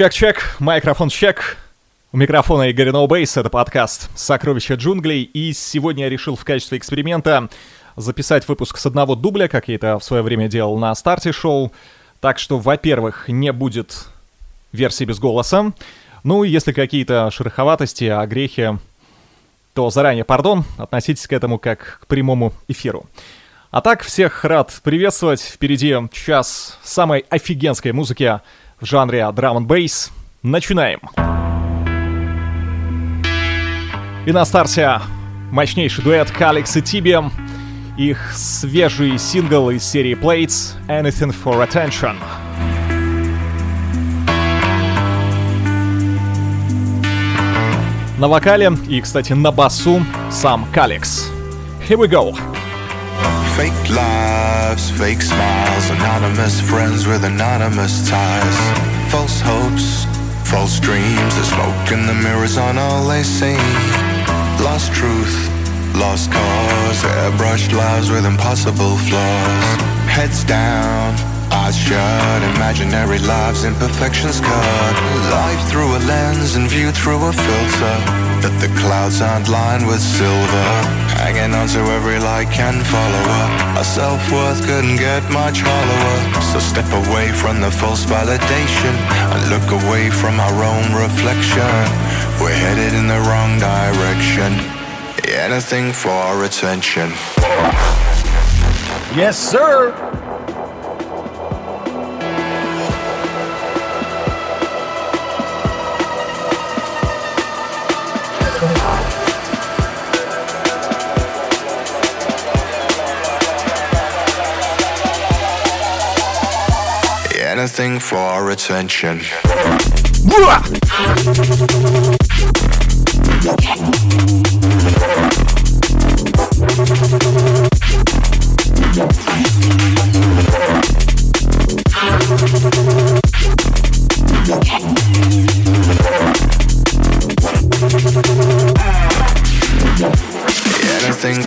Чек-чек, микрофон-чек. У микрофона Игорь Ноубейс, это подкаст «Сокровище джунглей», и сегодня я решил в качестве эксперимента записать выпуск с одного дубля, как я это в свое время делал на старте шоу. Так что, во-первых, не будет версии без голоса. Ну и если какие-то шероховатости, огрехи, то заранее пардон, относитесь к этому как к прямому эфиру. А так, всех рад приветствовать. Впереди час самой офигенской музыки в жанре Drum and Bass. Начинаем. И на старте мощнейший дуэт Calyx и Tibia. Их свежий сингл из серии Plates «Anything for Attention». На вокале и, кстати, на басу сам Calyx. Here we go. Fake lives, fake smiles, anonymous friends with anonymous ties. False hopes, false dreams, the smoke in the mirrors on all they see. Lost truth, lost cause, airbrushed lives with impossible flaws. Heads down, eyes shut, imaginary lives, imperfections cut. Life through a lens and viewed through a filter that the clouds aren't lined with silver. Hanging on to every like and follower, our self-worth couldn't get much hollower. So step away from the false validation and look away from our own reflection. We're headed in the wrong direction. Anything for attention. Yes, sir! Anything for attention. Anything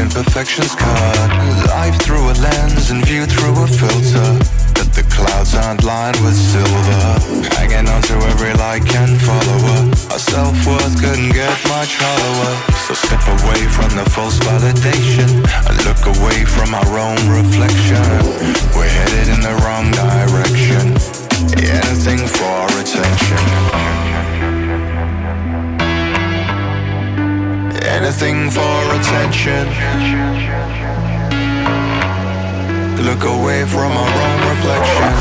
imperfections cut, life through a lens and viewed through a filter that the clouds aren't lined with silver. Hanging on to every like and follower, our self-worth couldn't get much hollower. So step away from the false validation and look away from our own reflection. We're headed in the wrong direction. Anything for attention. Anything for attention. Look away from our own reflection.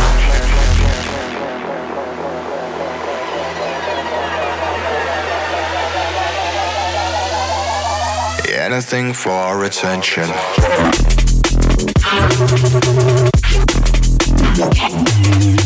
Anything for attention. Anything.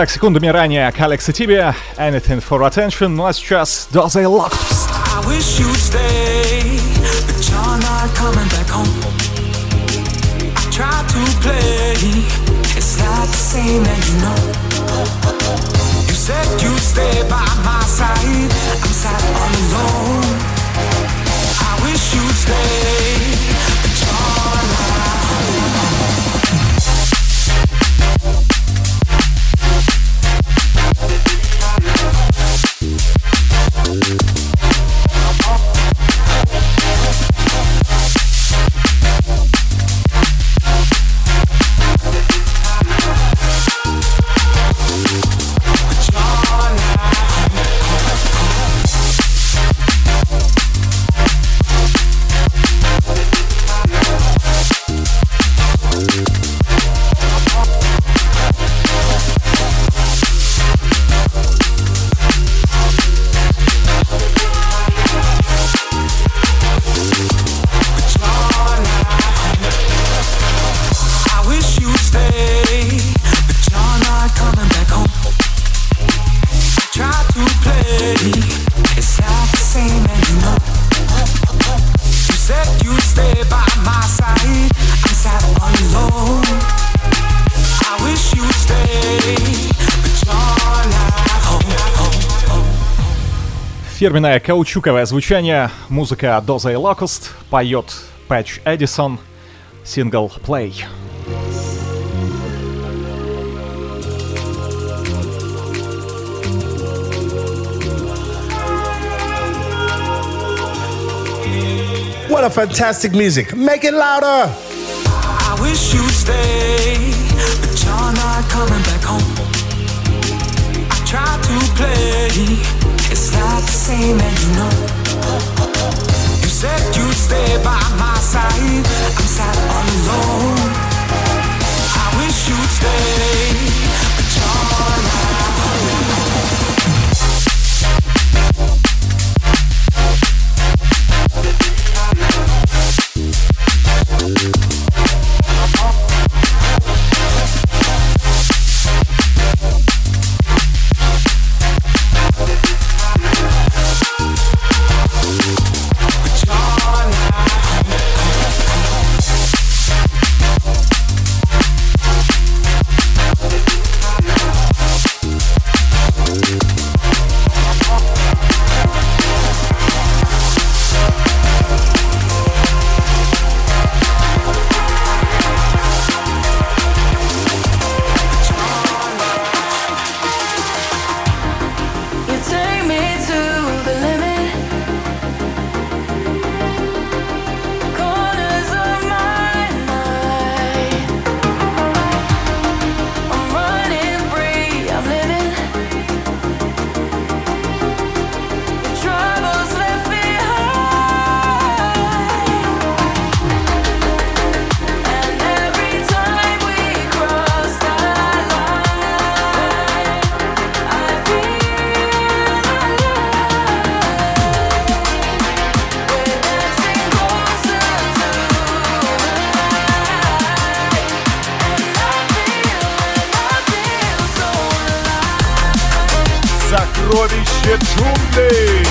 Итак, секундами ранее Calyx и Tibia, Anything for Attention, ну а сейчас Doze и Locust. Фирменное каучуковое звучание, музыка Doze и Locust, поет Patch Edison, сингл «Play». What a fantastic music! Make it louder! I wish you'd stay, but you're not coming back home. I tried to play. It's not the same and you know. You said you'd stay by my side. I'm sad all alone. I wish you'd stay, but you're not Сокровище джунглей.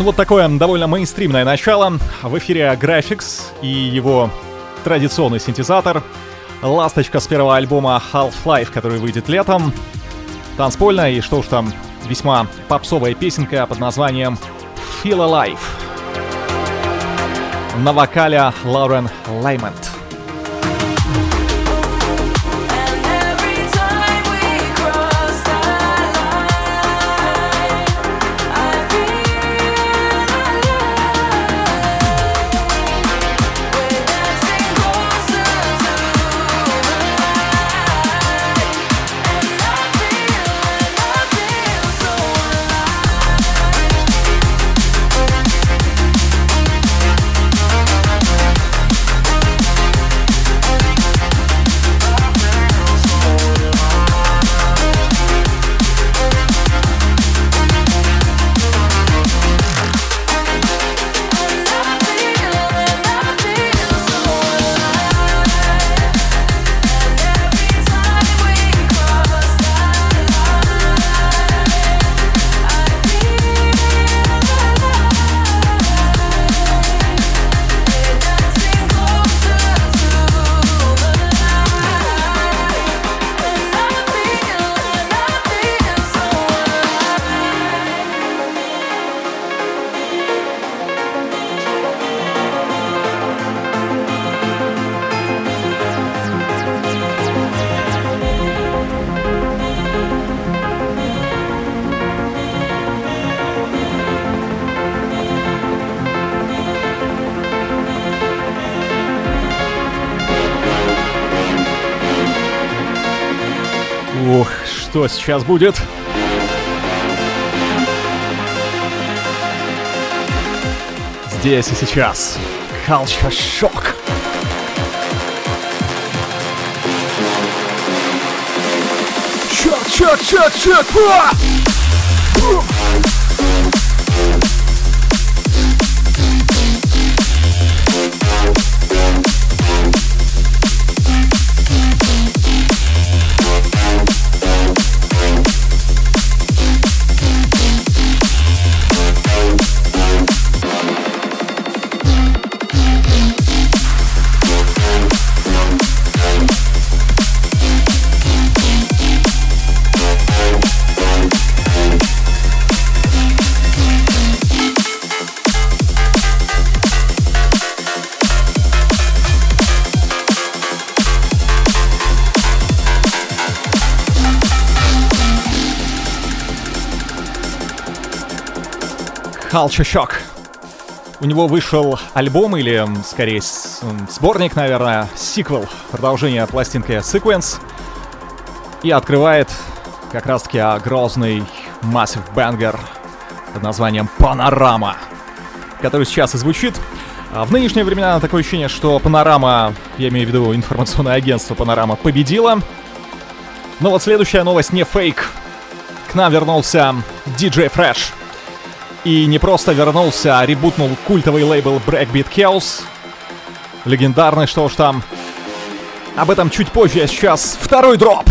Вот такое довольно мейнстримное начало. В эфире Graphics и его традиционный синтезатор ласточка с первого альбома Half-Life, который выйдет летом. Танцпольная и, что уж там, весьма попсовая песенка под названием «Feel Alive». На вокале Lauren Lamont. Что сейчас будет? Здесь и сейчас. Culture Shock. Чёрт! Culture Shock. У него вышел альбом, или, скорее, сборник, наверное, сиквел, продолжение пластинки Sequence. И открывает как раз-таки грозный массив-бэнгер под названием «Панорама», который сейчас и звучит. В нынешние времена такое ощущение, что «Панорама», я имею в виду информационное агентство «Панорама», победила. Но вот следующая новость не фейк. К нам вернулся DJ Fresh. И не просто вернулся, а ребутнул культовый лейбл Breakbeat Chaos. Легендарный, что уж там. Об этом чуть позже, а сейчас второй дроп.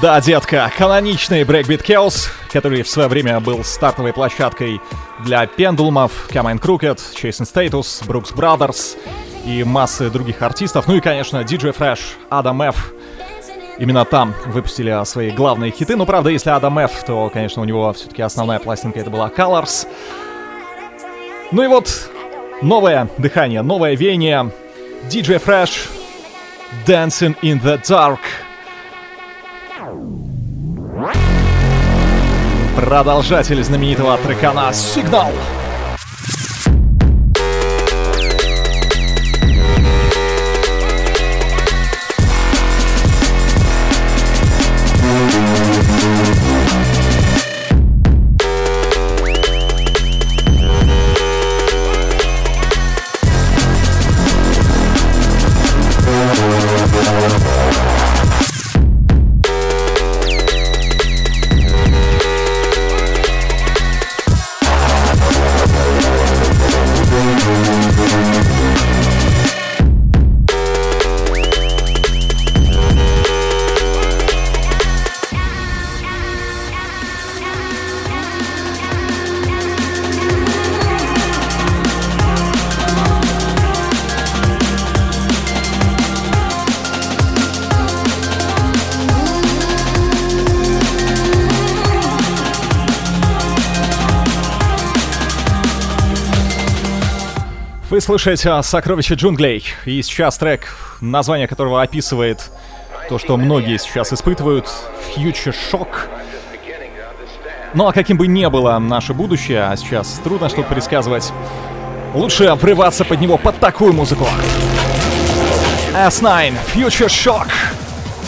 Да, детка, каноничный Breakbeat Chaos, который в свое время был стартовой площадкой для Pendulum, Come and Crooked, Chase and Status, Brooks Brothers и массы других артистов. Ну и, конечно, DJ Fresh, Adam F. Именно там выпустили свои главные хиты. Но, правда, если Adam F, то, конечно, у него все-таки основная пластинка это была Colors. Ну и вот новое дыхание, новое веяние. DJ Fresh, Dancing in the Dark. Продолжатель знаменитого трекана «Сигнал». Вы слышите «Сокровище джунглей», и сейчас трек, название которого описывает то, что многие сейчас испытывают, Future Shock. Ну а каким бы ни было наше будущее, а сейчас трудно что-то предсказывать, лучше врываться под него под такую музыку. S9, Future Shock.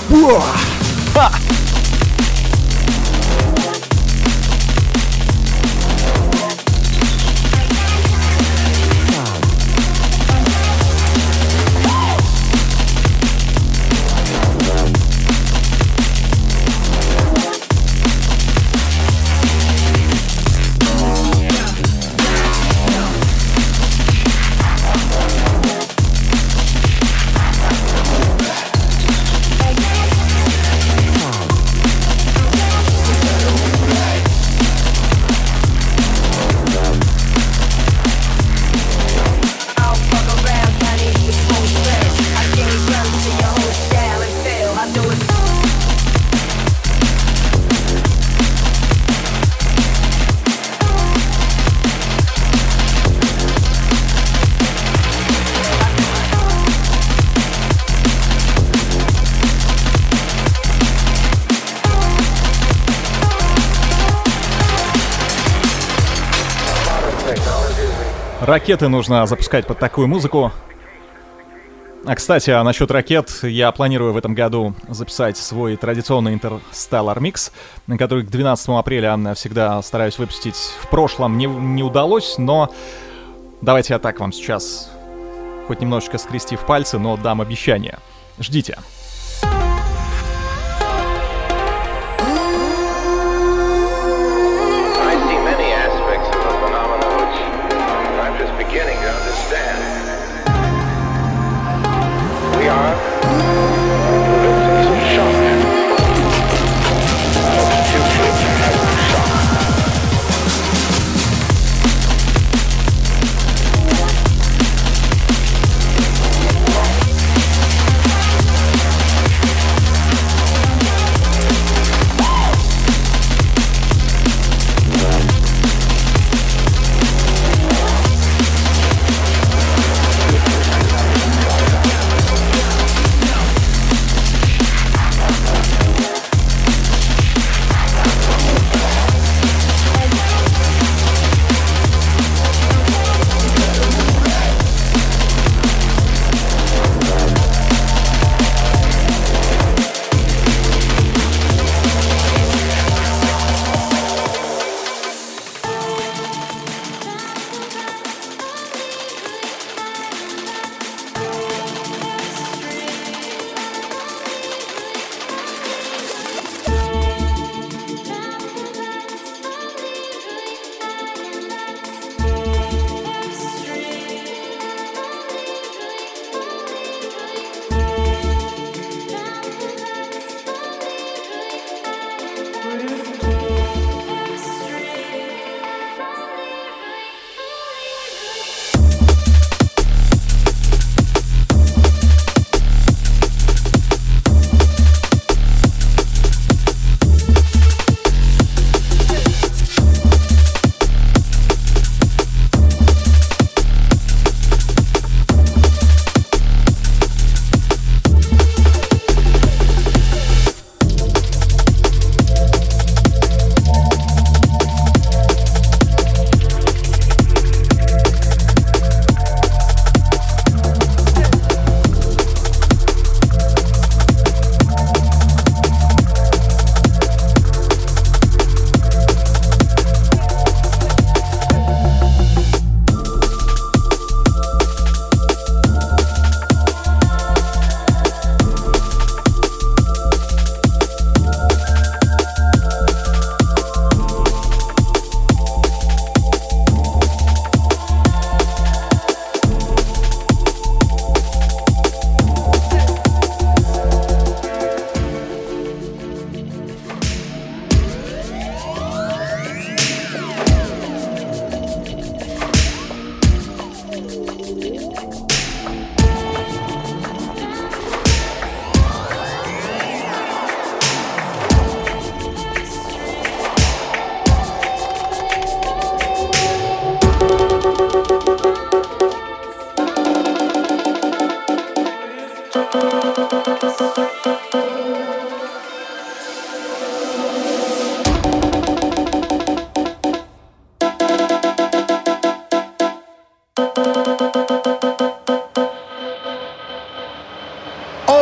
Буа! Ха! Ракеты нужно запускать под такую музыку. А, кстати, насчет ракет. Я планирую в этом году записать свой традиционный Interstellar Mix, который к 12 апреля всегда стараюсь выпустить. В прошлом не удалось, но давайте я так вам сейчас, хоть немножечко скрестив пальцы, но дам обещание. Ждите.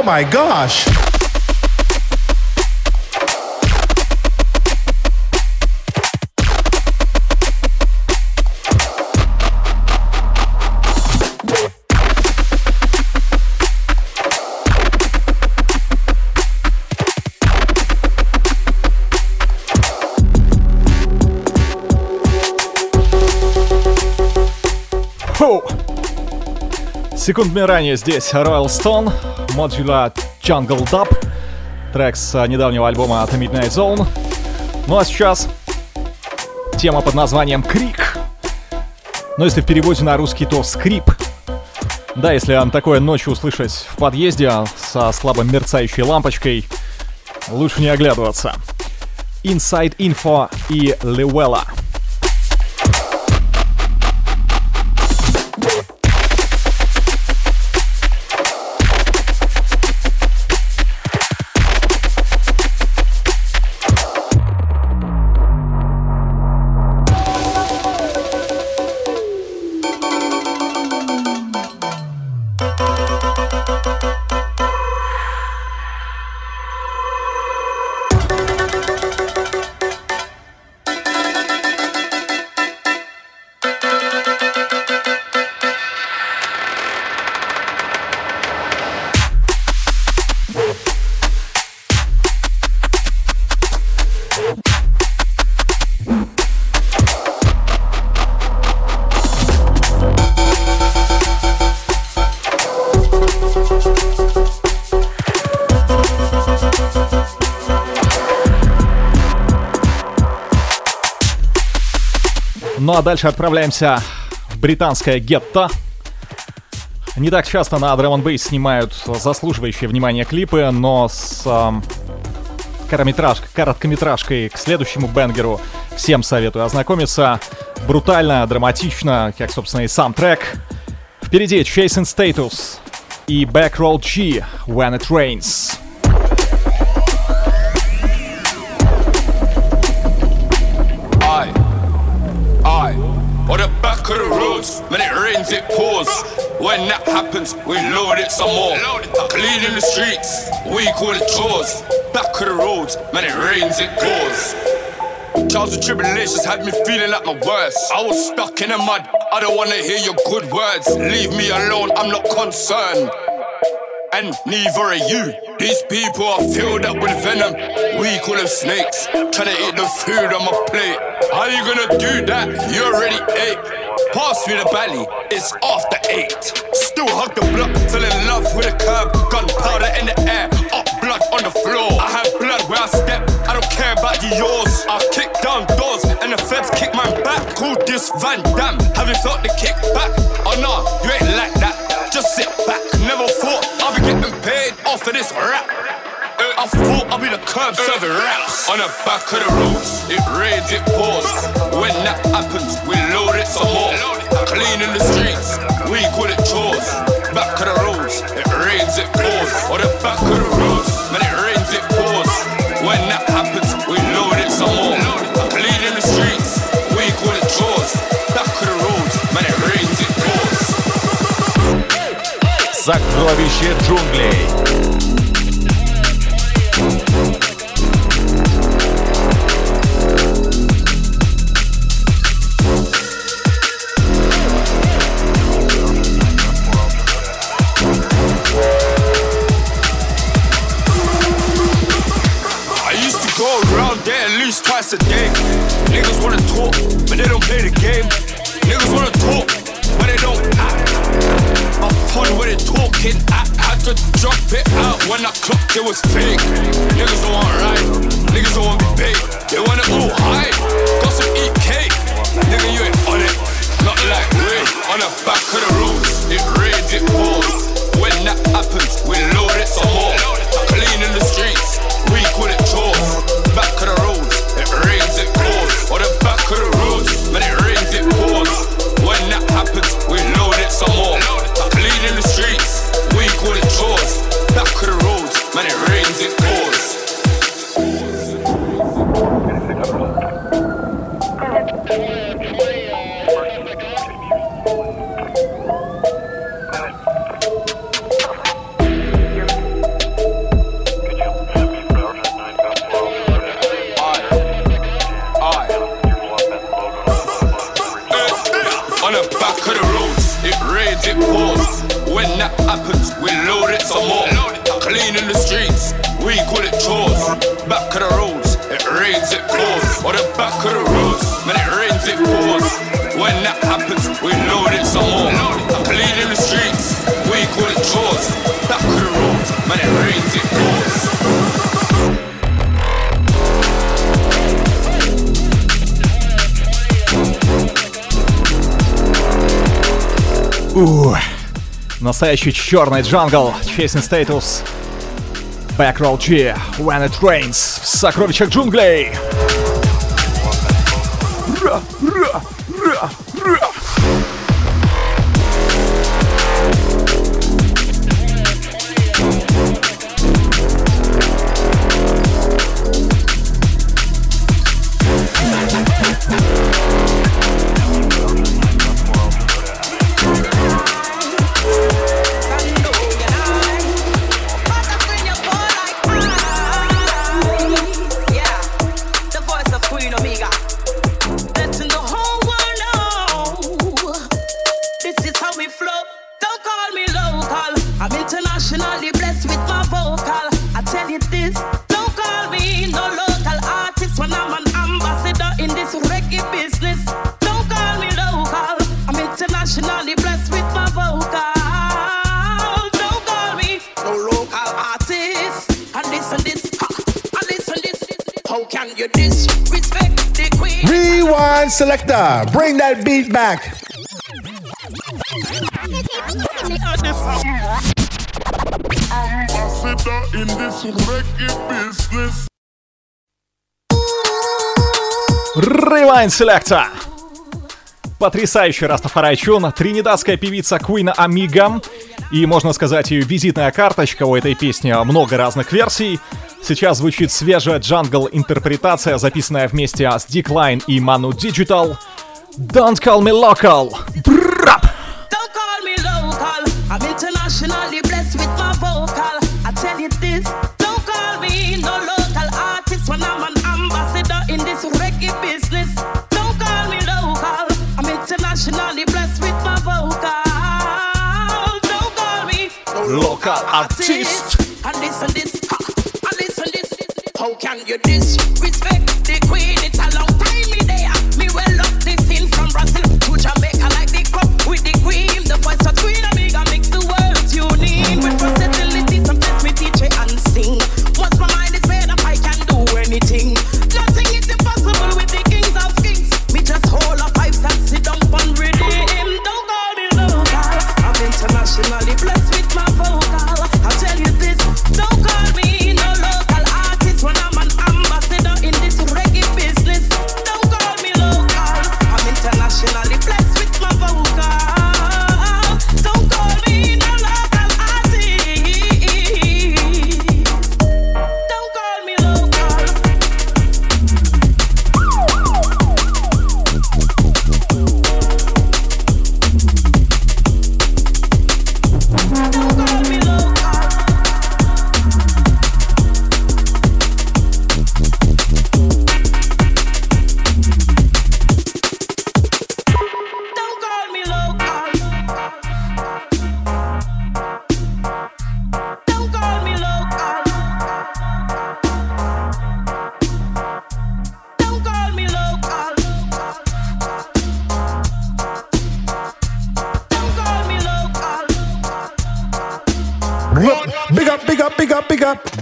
my gosh! Секундами ранее здесь Royal Stone, Modular Jungle Dub, трек с недавнего альбома The Midnight Zone. Ну а сейчас тема под названием «Крик». Но если в переводе на русский, то «скрип». Да, если такое ночью услышать в подъезде со слабо мерцающей лампочкой, лучше не оглядываться. Inside Info и Lewella. Ну а дальше отправляемся в британское гетто. Не так часто на Drum & Bass снимают заслуживающие внимания клипы, но с короткометражкой к следующему бенгеру всем советую ознакомиться. Брутально, драматично, как, собственно, и сам трек. Впереди Chasing Status и Backroll G, When It Rains. When it rains, it pours. When that happens, we load it some more. Cleaning the streets, we call it chores. Back of the roads, when it rains, it pours. Trials and tribulations had me feeling like my worst. I was stuck in the mud, I don't wanna hear your good words. Leave me alone, I'm not concerned. And neither are you. These people are filled up with venom. We call them snakes. Tryna eat the food on my plate. How you gonna do that? You already ate. Pass through the valley, it's after 8. Still hug the block, fell in love with a curb. Gunpowder in the air, up blood on the floor. I have blood where I step, I don't care about the yours. I kick down doors, and the feds kick my back. Call this Van Damme, have you felt the kick back? Oh nah, you ain't like that, just sit back. Never thought I'll be getting paid off of this rap. I thought I'd be the curb serving raps. On the back of the roads, it rains, it pours. When that happens, we load it some more. Cleaning the streets, we call it chores. Back of the roads, it rains, it pours. On the back of the roads, man, it rains, it pours. When that happens, we load it some more. Cleaning the streets, we call it chores. Back of the roads, man, it rains, it pours. Сокровище джунглей. Twice a day, niggas wanna talk, but they don't play the game. Niggas wanna talk, but they don't act. I'm funny when they talking, I had to drop it out when I clocked it was fake. Niggas don't wanna ride, niggas don't wanna be big, they wanna all hide. Got some eat cake, nigga you ain't on it, not like rain. On the back of the roads, it rains, it pours. When that happens, we load it some more. Cleaning the streets, we call it chores. Back of the roads, it rains, it pours. On the back of the roads, when it rains, it pours. When that happens, we load it some more. Cleaning the streets, we call it chores. Back of the roads, when it rains, it pours. legit pause. When that happens, we load it some more. Clean in the streets, we call it chores. Back of the roads, it rains, it pours. Or the back of the roads, man, it rains, it pours. When that happens, we load it some more. Clean in the streets, we call it chores. Back of the roads, man, it rains, it pours. Настоящий черный джангл, Chasing Status, Backroll G, When It Rains, в Сокровищах джунглей. Selector, bring that beat back. Rewind Selector. Потрясающий растафарайчон, тринидадская певица Куина Амига. И можно сказать, ее визитная карточка у этой песни, много разных версий. Сейчас звучит свежая джангл-интерпретация, записанная вместе с Decline и Manu Digital. Don't call me local! Брррап! Don't call me local! I'm internationally blessed with my vocal. I tell you this, don't call me no local artist when I'm an ambassador in this reggae business. Don't call me local! I'm internationally blessed with my vocal. Don't call me no local artist! And this how can you disrespect the queen? It's a long time in there. Me well love this thing from Brussels to Jamaica like the cup with the queen. The voice of Queen Amiga makes the world tune in. With versatility, sometimes me teach it and sing. Once my mind is made up, I can do anything. Nothing is impossible with the kings of kings. Me just hold up pipes and sit down and read him. Don't call me local. I'm internationally blessed with my vocal. I tell you this, don't call me.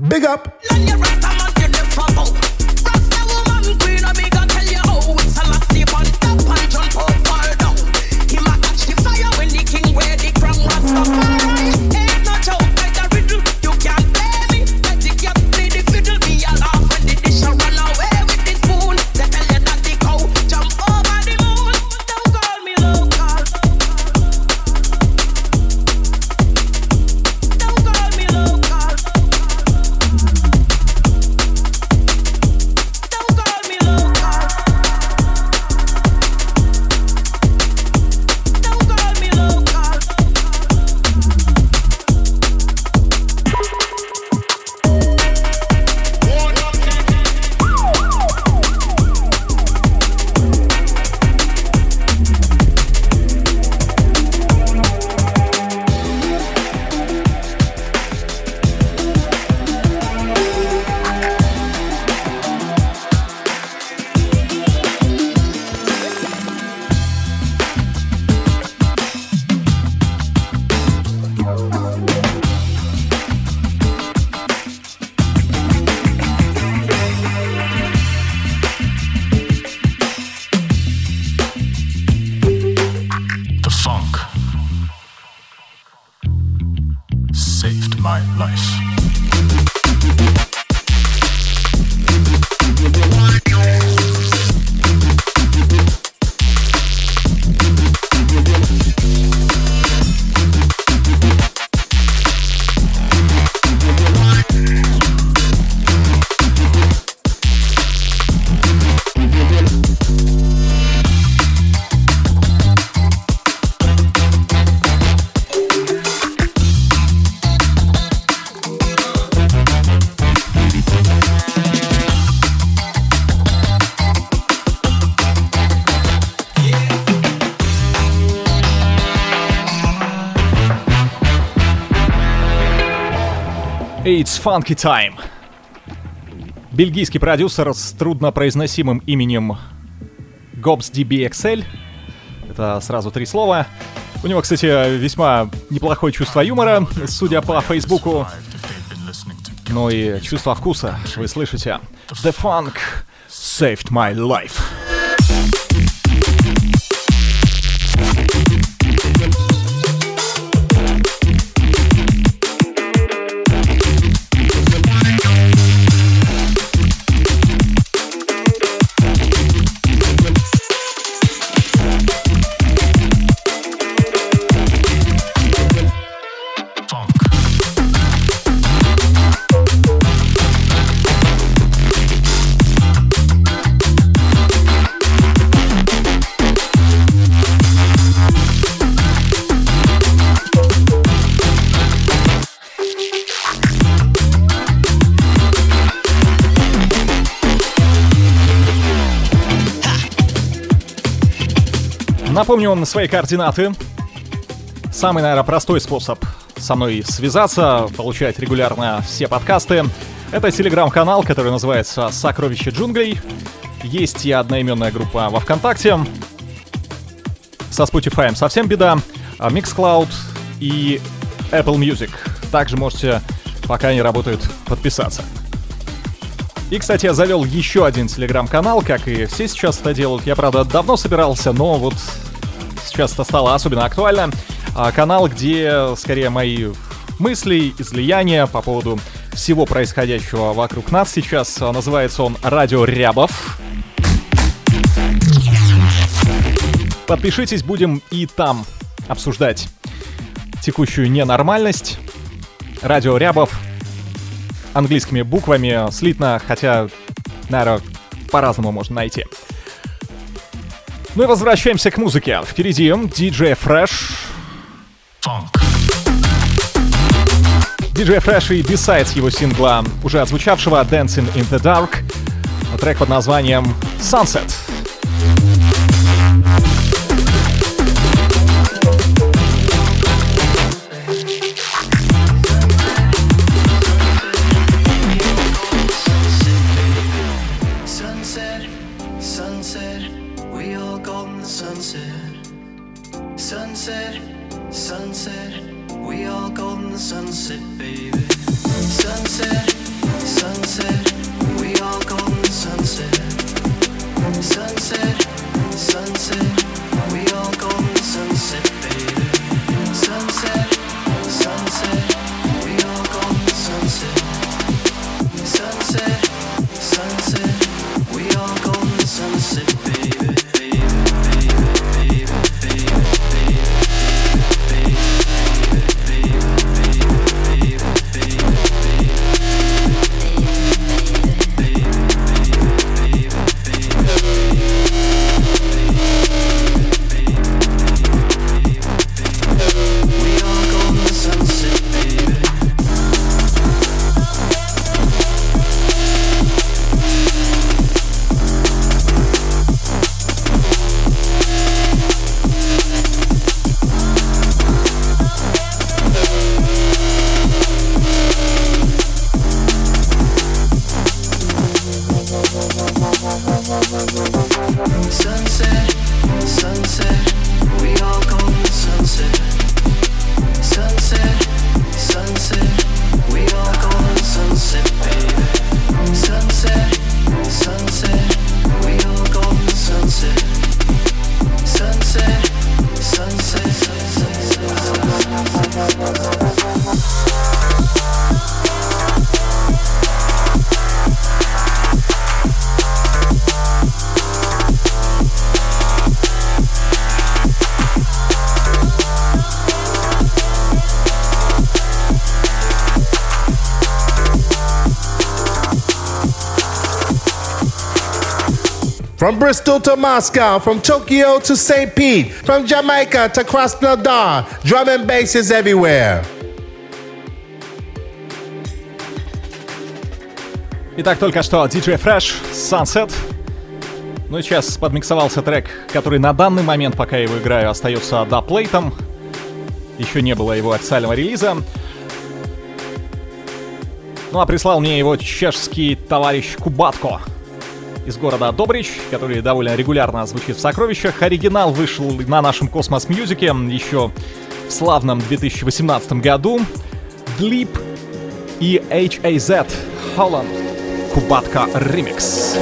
Big up. It's Funky Time. Бельгийский продюсер с труднопроизносимым именем Gobs DBXL. Это сразу три слова. У него, кстати, весьма неплохое чувство юмора, судя по Фейсбуку. Но и чувство вкуса, вы слышите. The Funk saved my life. Напомню вам свои координаты. Самый, наверное, простой способ со мной связаться, получать регулярно все подкасты. Это телеграм-канал, который называется «Сокровище джунглей». Есть и одноименная группа во ВКонтакте. Со Spotify совсем беда. Mixcloud и Apple Music. Также можете, пока они работают, подписаться. И, кстати, я завел еще один телеграм-канал, как и все сейчас это делают. Я, правда, давно собирался, но вот сейчас это стало особенно актуально. Канал, где, скорее, мои мысли, излияния по поводу всего происходящего вокруг нас сейчас. Называется он «Радио Рябов». Подпишитесь, будем и там обсуждать текущую ненормальность. «Радио Рябов». Английскими буквами, слитно, хотя, наверное, по-разному можно найти. Ну и возвращаемся к музыке. Впереди DJ Fresh. Funk. DJ Fresh и Besides его сингла, уже отзвучавшего Dancing in the Dark, трек под названием Sunset. From Bristol to Moscow, from Tokyo to St. Pete, from Jamaica to Krasnodar, drum and bass is everywhere. Итак, только что DJ Fresh, Sunset. Ну и сейчас подмиксовался трек, который на данный момент, пока я его играю, остается даплейтом. Еще не было его официального релиза. Ну а прислал мне его чешский товарищ Кубатко из города Добрич, который довольно регулярно звучит в «Сокровищах». Оригинал вышел на нашем космос-мьюзике еще в славном 2018 году. Dlip и HAZ Holland Кубатко Remix.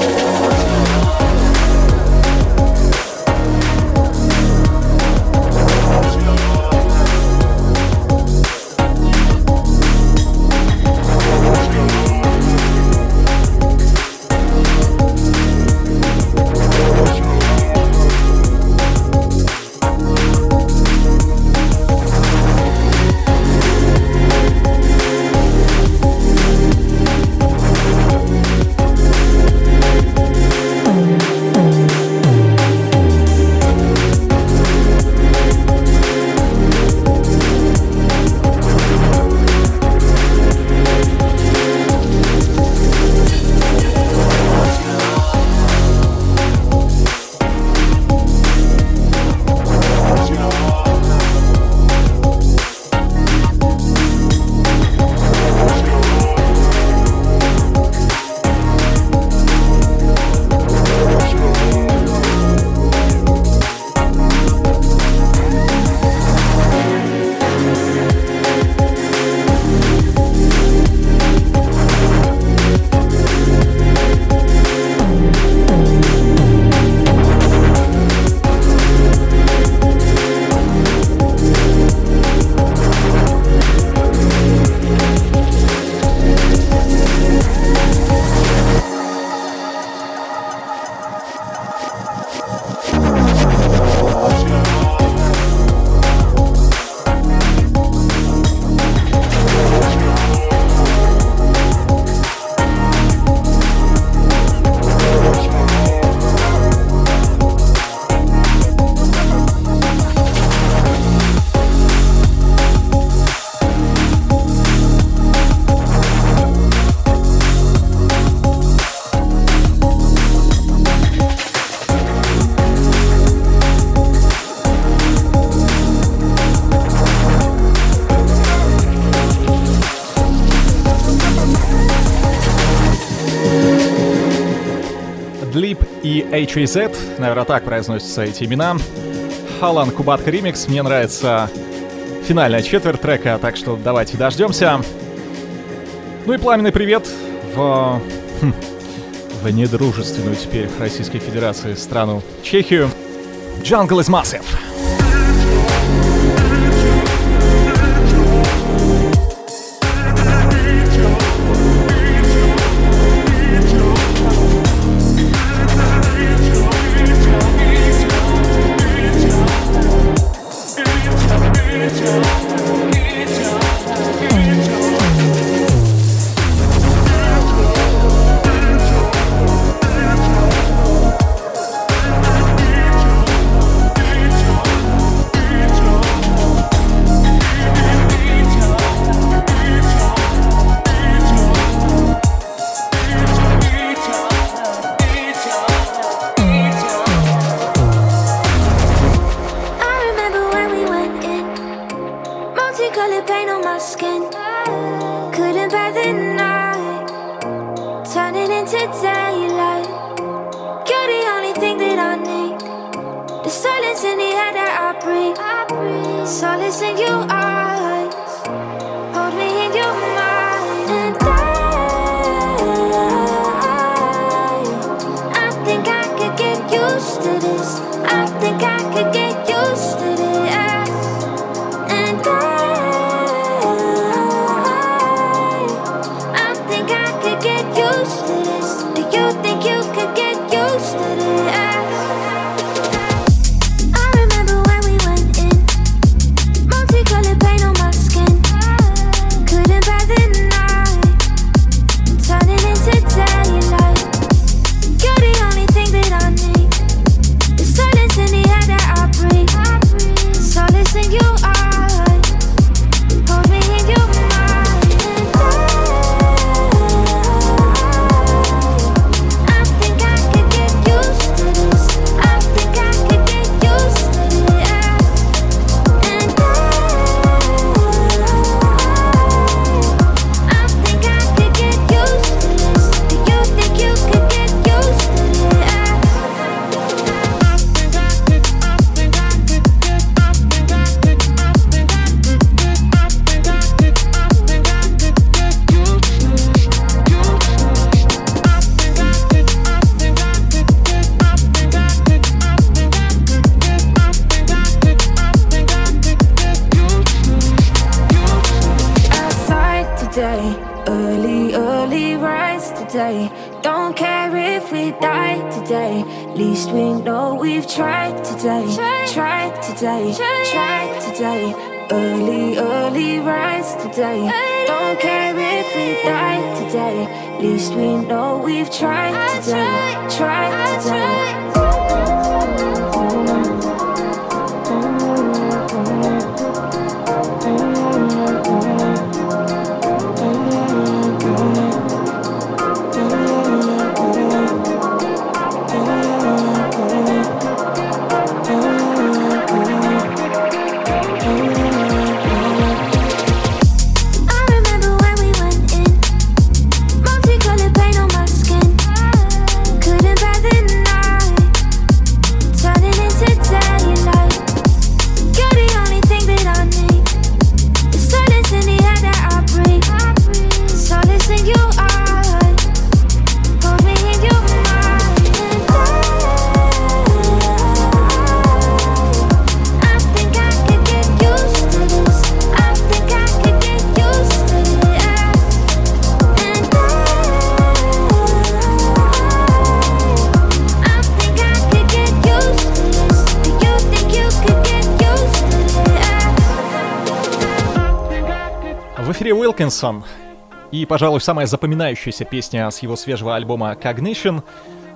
HAZ, наверное, так произносятся эти имена. Халан Кубатка Ремикс. Мне нравится финальная четверть трека, так что давайте дождемся. Ну и пламенный привет в недружественную теперь Российской Федерации страну Чехию. Jungle is massive. day. Least we know we've tried today. Tried today. Tried today. Early rise today. Don't care if we die today. Least we know we've tried today. Tried today. Уилкинсон. И, пожалуй, самая запоминающаяся песня с его свежего альбома Cognition.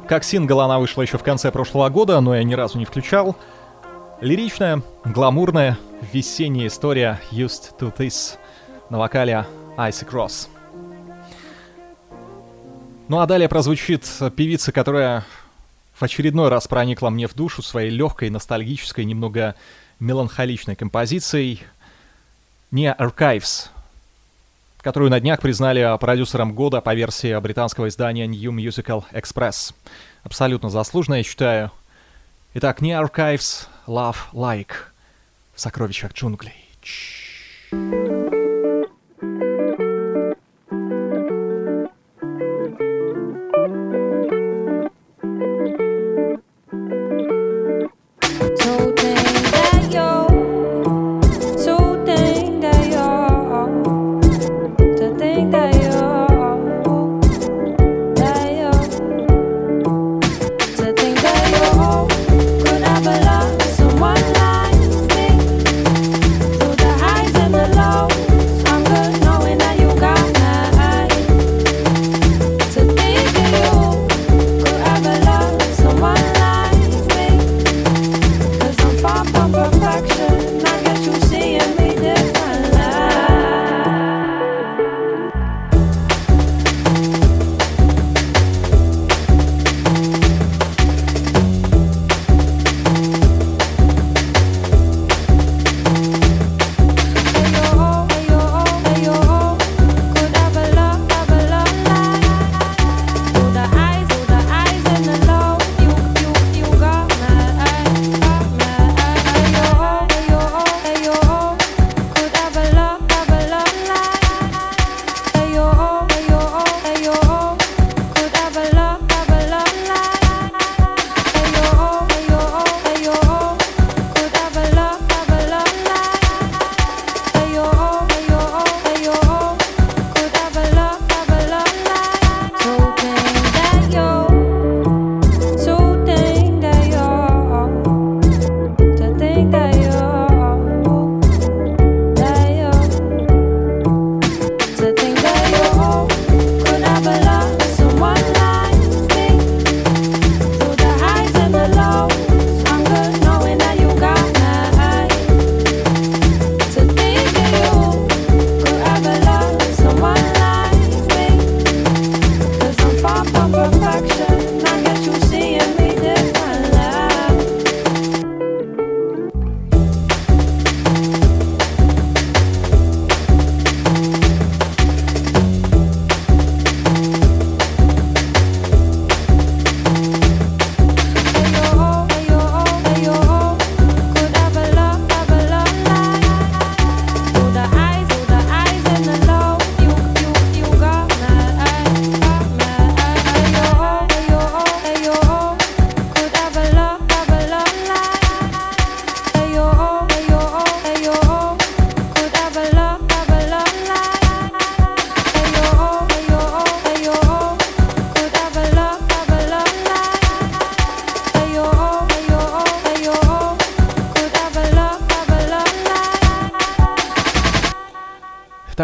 Как сингл она вышла еще в конце прошлого года, но я ни разу не включал. Лиричная, гламурная, весенняя история Used to This на вокале Icy Cross. Ну а далее прозвучит певица, которая в очередной раз проникла мне в душу своей легкой, ностальгической, немного меланхоличной композицией. Не Archives, которую на днях признали продюсером года по версии британского издания New Musical Express. Абсолютно заслуженно, я считаю. Итак, не Archives, Love Like в «Сокровищах джунглей».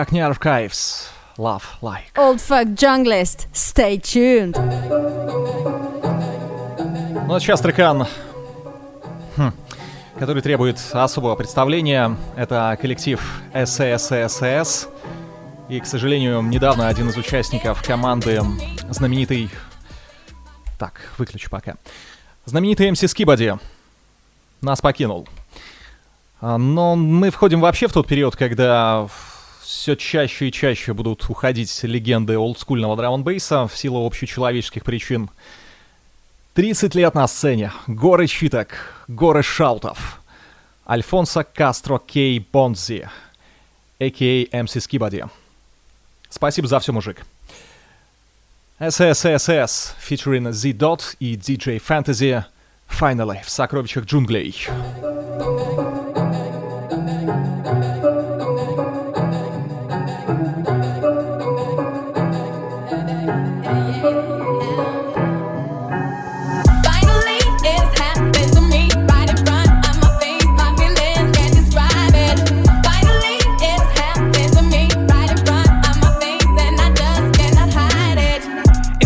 никак не Archives. Love like. Old Fuck Junglist. Stay tuned. Ну а сейчас трекан, который требует особого представления. Это коллектив SSSS. И, к сожалению, недавно один из участников команды, знаменитый... Так, выключу пока. Знаменитый MC Skibadee нас покинул. Но мы входим вообще в тот период, когда все чаще и чаще будут уходить легенды олдскульного драм-н-бейса в силу общечеловеческих причин. 30 лет на сцене, горы читок, горы шаутов. Альфонсо Кастро Кей Бонзи, а.к.а. MC Skibadee. Спасибо за все, мужик. SSSS, featuring Z-Dot и DJ Fantasy, Finally, в «Сокровищах джунглей».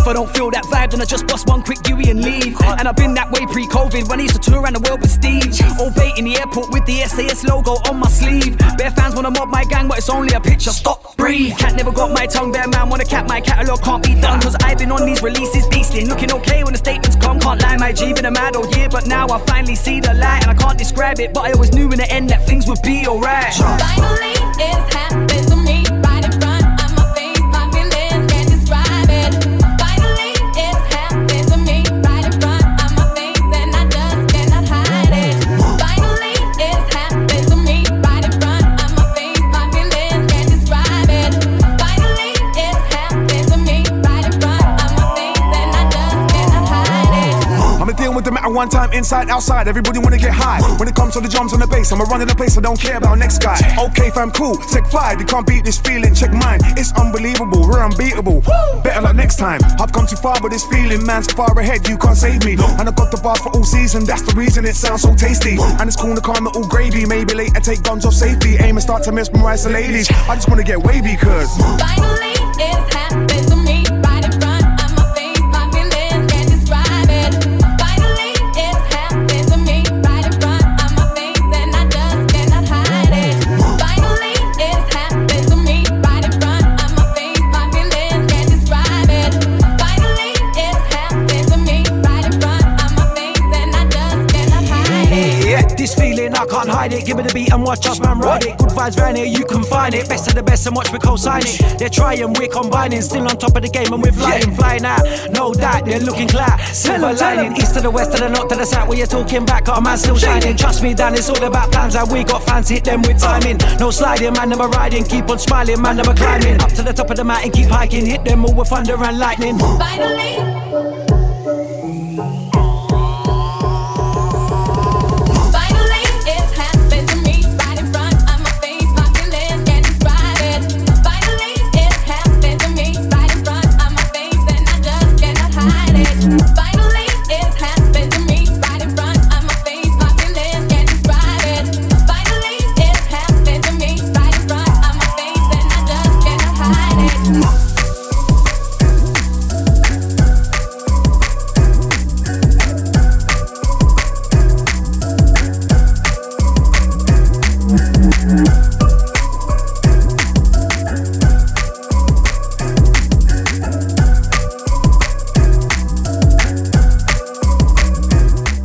I don't feel that vibe, then I just bust one quick Dewey and leave. And I've been that way pre-COVID, when I used to tour around the world with Steve. All bait in the airport with the SAS logo on my sleeve. Bare fans wanna mob my gang, but it's only a picture, stop, breathe. Cat never got my tongue, bare man wanna cap my catalogue, can't be done. Cause I've been on these releases beastly, looking okay when the statements come. Can't lie, my G, been a mad old year, but now I finally see the light. And I can't describe it, but I always knew in the end that things would be alright. Finally, it's happened to me. One time inside, outside, everybody wanna get high. When it comes to the drums and the bass, I'ma run in the place, I don't care about next guy. Okay fam, cool, take five, you can't beat this feeling, check mine. It's unbelievable, we're unbeatable. Better luck next time. I've come too far, but this feeling, man, so far ahead, you can't save me. And I got the bar for all season, that's the reason it sounds so tasty. And it's cool to calm it all gravy, maybe later take guns off safety. Aim and start to mesmerize the ladies, I just wanna get wavy, cause finally it's happened to me. I can't hide it, give me the beat and watch us man ride it. Good vibes round here, you can find it. Best of the best and watch me co-sign it. They're trying, we're combining, still on top of the game and we're flying, flying out. No doubt, they're looking glad. Silver lining, east to the west to the north to the south. Where you're talking back, got a man still shining. Trust me Dan, it's all about plans and we got fans, hit them with timing. No sliding, man never riding, keep on smiling, man never climbing. Up to the top of the mountain, keep hiking, hit them all with thunder and lightning. Finally.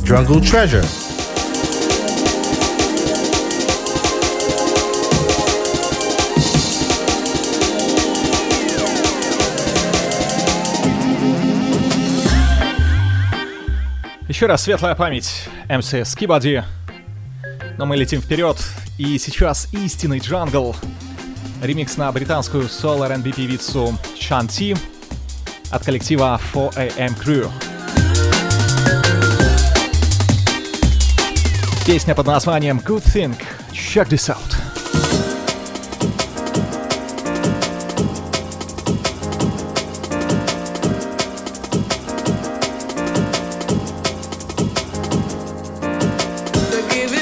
Jungle Treasure. Еще раз светлая память MC Skibadee. Но мы летим вперед, и сейчас истинный джангл. Ремикс на британскую соло-R&B певицу Shanti от коллектива 4AM Crew. Песня под названием Good Thing. Check this out. Forgive him.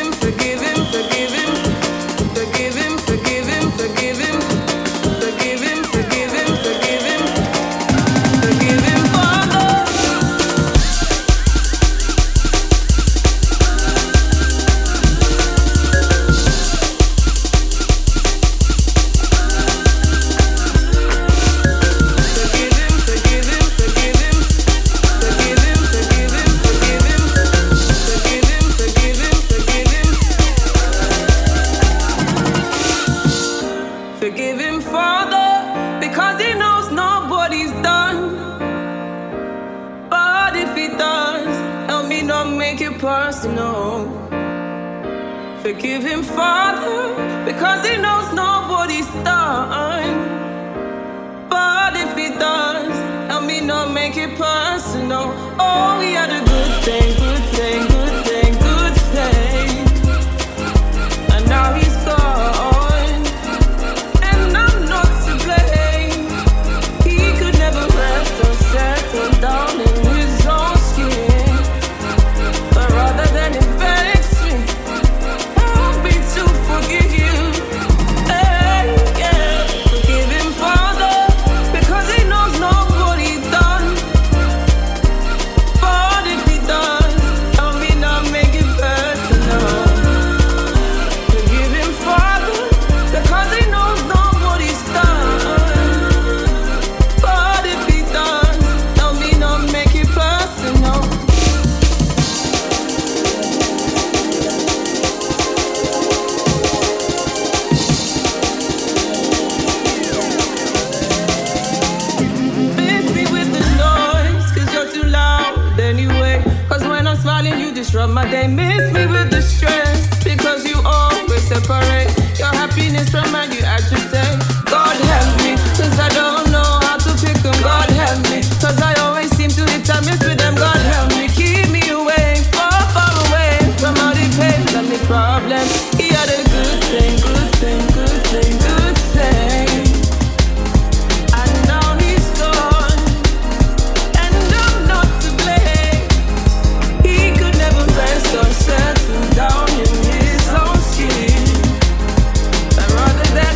personal. Forgive him, Father, because he knows nobody's done. But if he does, help me not make it personal. Oh, he had a good day, good day, good day, good day. And now he's gone. My day miss me with the stress because you always separate your happiness from mine. You agitate. God help me, 'cause I don't know how to pick 'em. God help me, 'cause I always seem to hit and miss with them. God help me, keep me away, far, far away from all the pain and the problems. He had a good thing, good thing, good thing, good thing. Settle down in his own skin, and rather than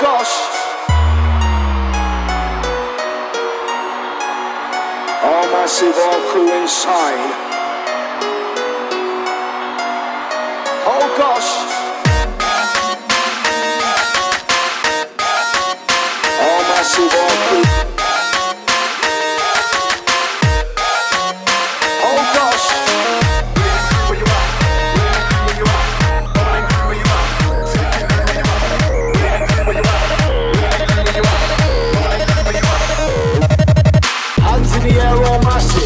Locust. Our massive all crew inside. Oh gosh. Our massive all crew. Oh gosh. Where you at? Where you at? Bubbling through where you at? Sitting where you at? Where you at? Where you at? Where you at? Hands in the air, all massive.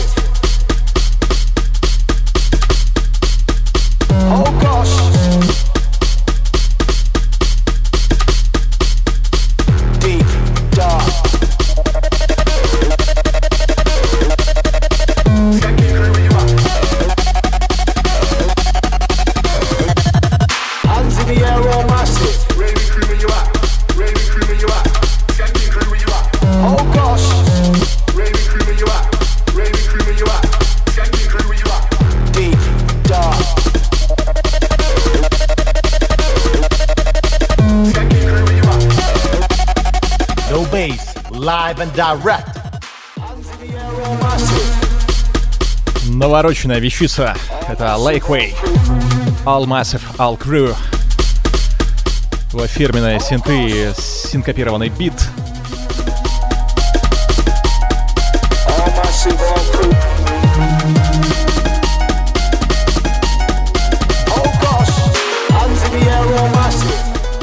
Direct. Навороченная вещица. Это Lakeway. All Massive, All Crew. Его фирменные синты, синкопированный бит.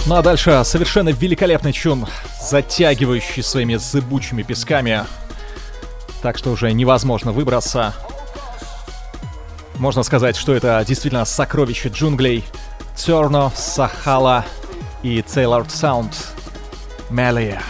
Ну а дальше совершенно великолепный чун, затягивающий своими зыбучими песками, так что уже невозможно выбраться. Можно сказать, что это действительно сокровище джунглей. Терно, Сахала и Tailored Sound. Мелия.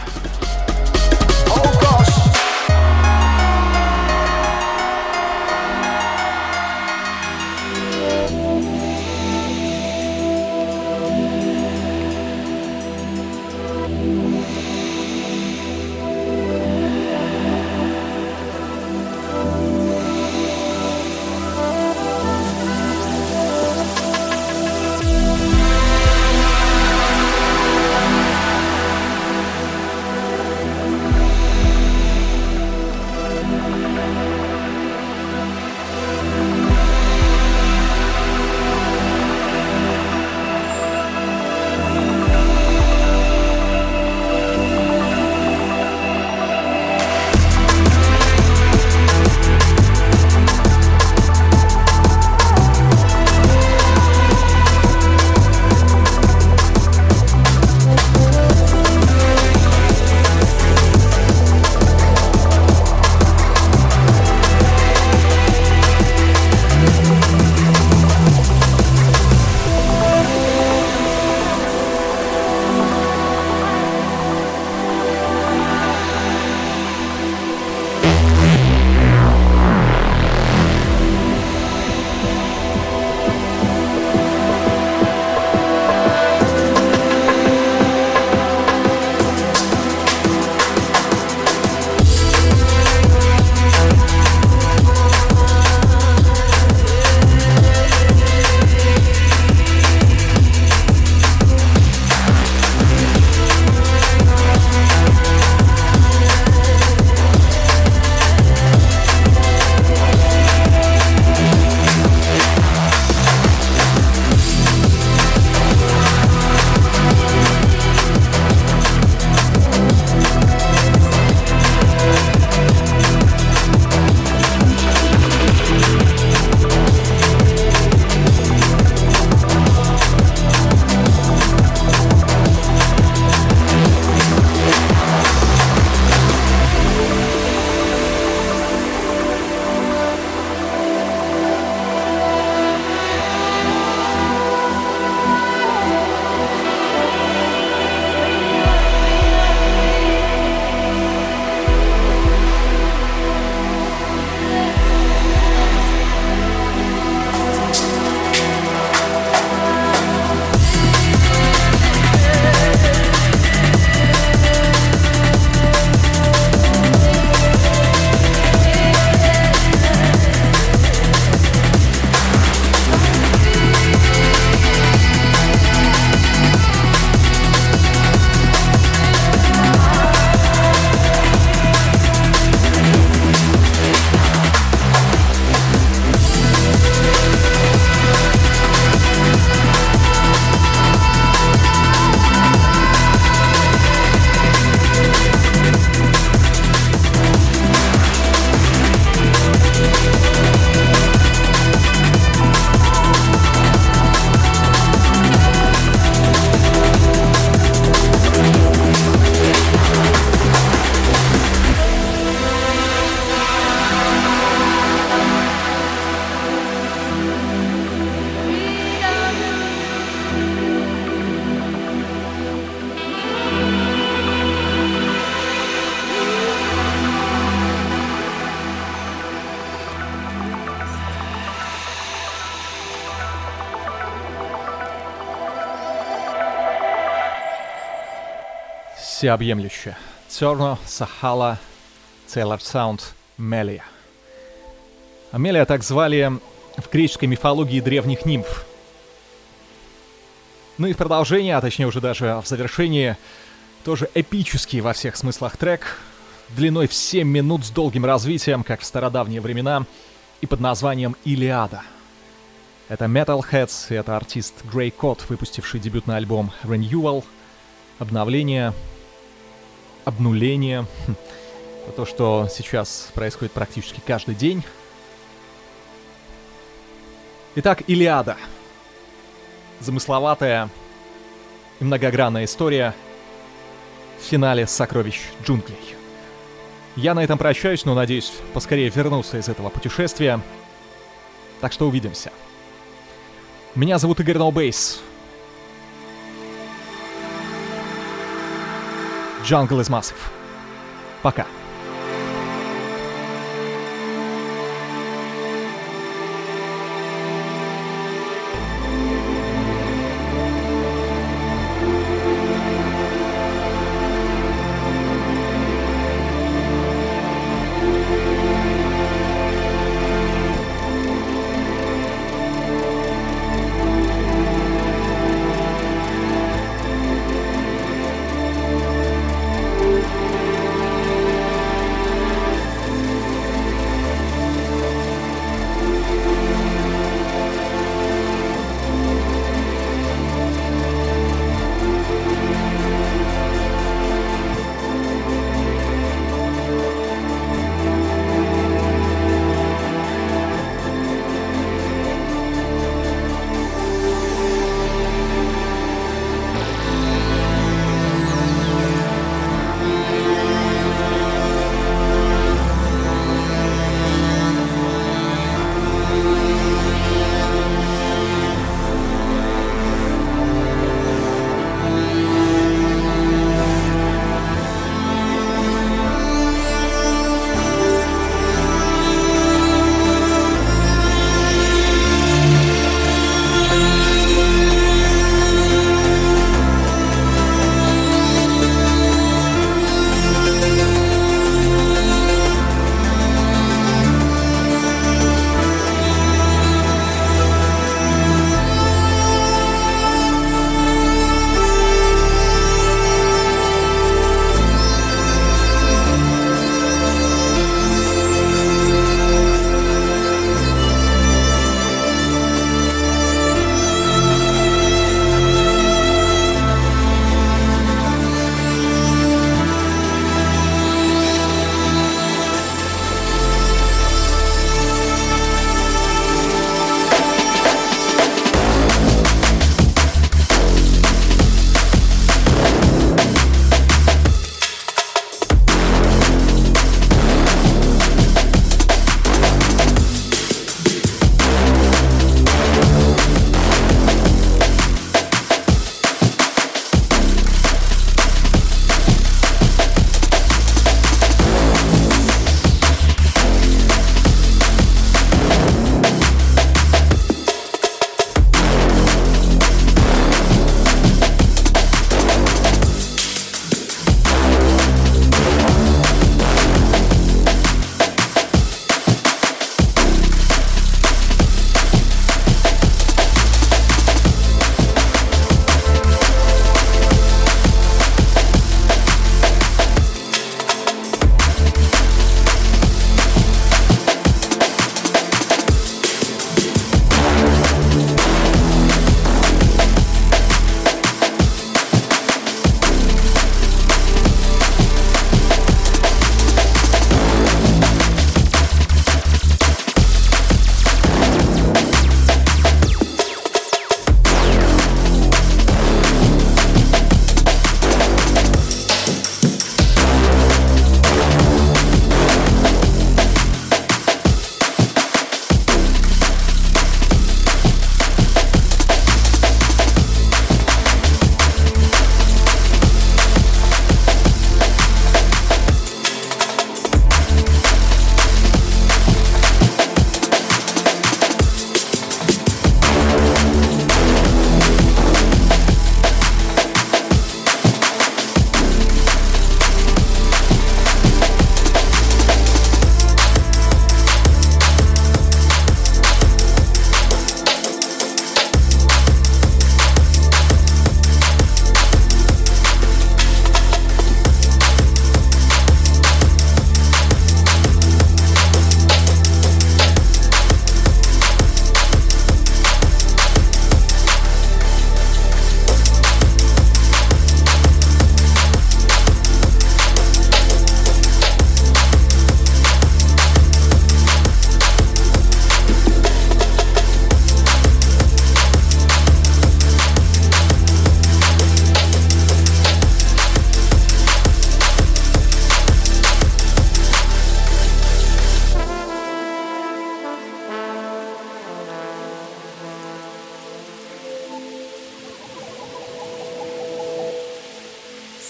всеобъемлюще. Терно, Сахала, Саунд, Мелия. Мелия так звали в греческой мифологии древних нимф. Ну и в продолжение, а точнее уже даже в завершении, тоже эпический во всех смыслах трек, длиной в 7 минут с долгим развитием, как в стародавние времена, и под названием «Илиада». Это Metalheads, и это артист Grey Code, выпустивший дебютный альбом Renewal, обновление, обнуление, это то, что сейчас происходит практически каждый день. Итак, «Илиада». Замысловатая и многогранная история в финале «Сокровищ джунглей». Я на этом прощаюсь, но надеюсь поскорее вернуться из этого путешествия. Так что увидимся. Меня зовут Игорь Ноубейс. Jungle is massive. Пока.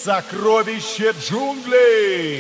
Сокровище джунглей.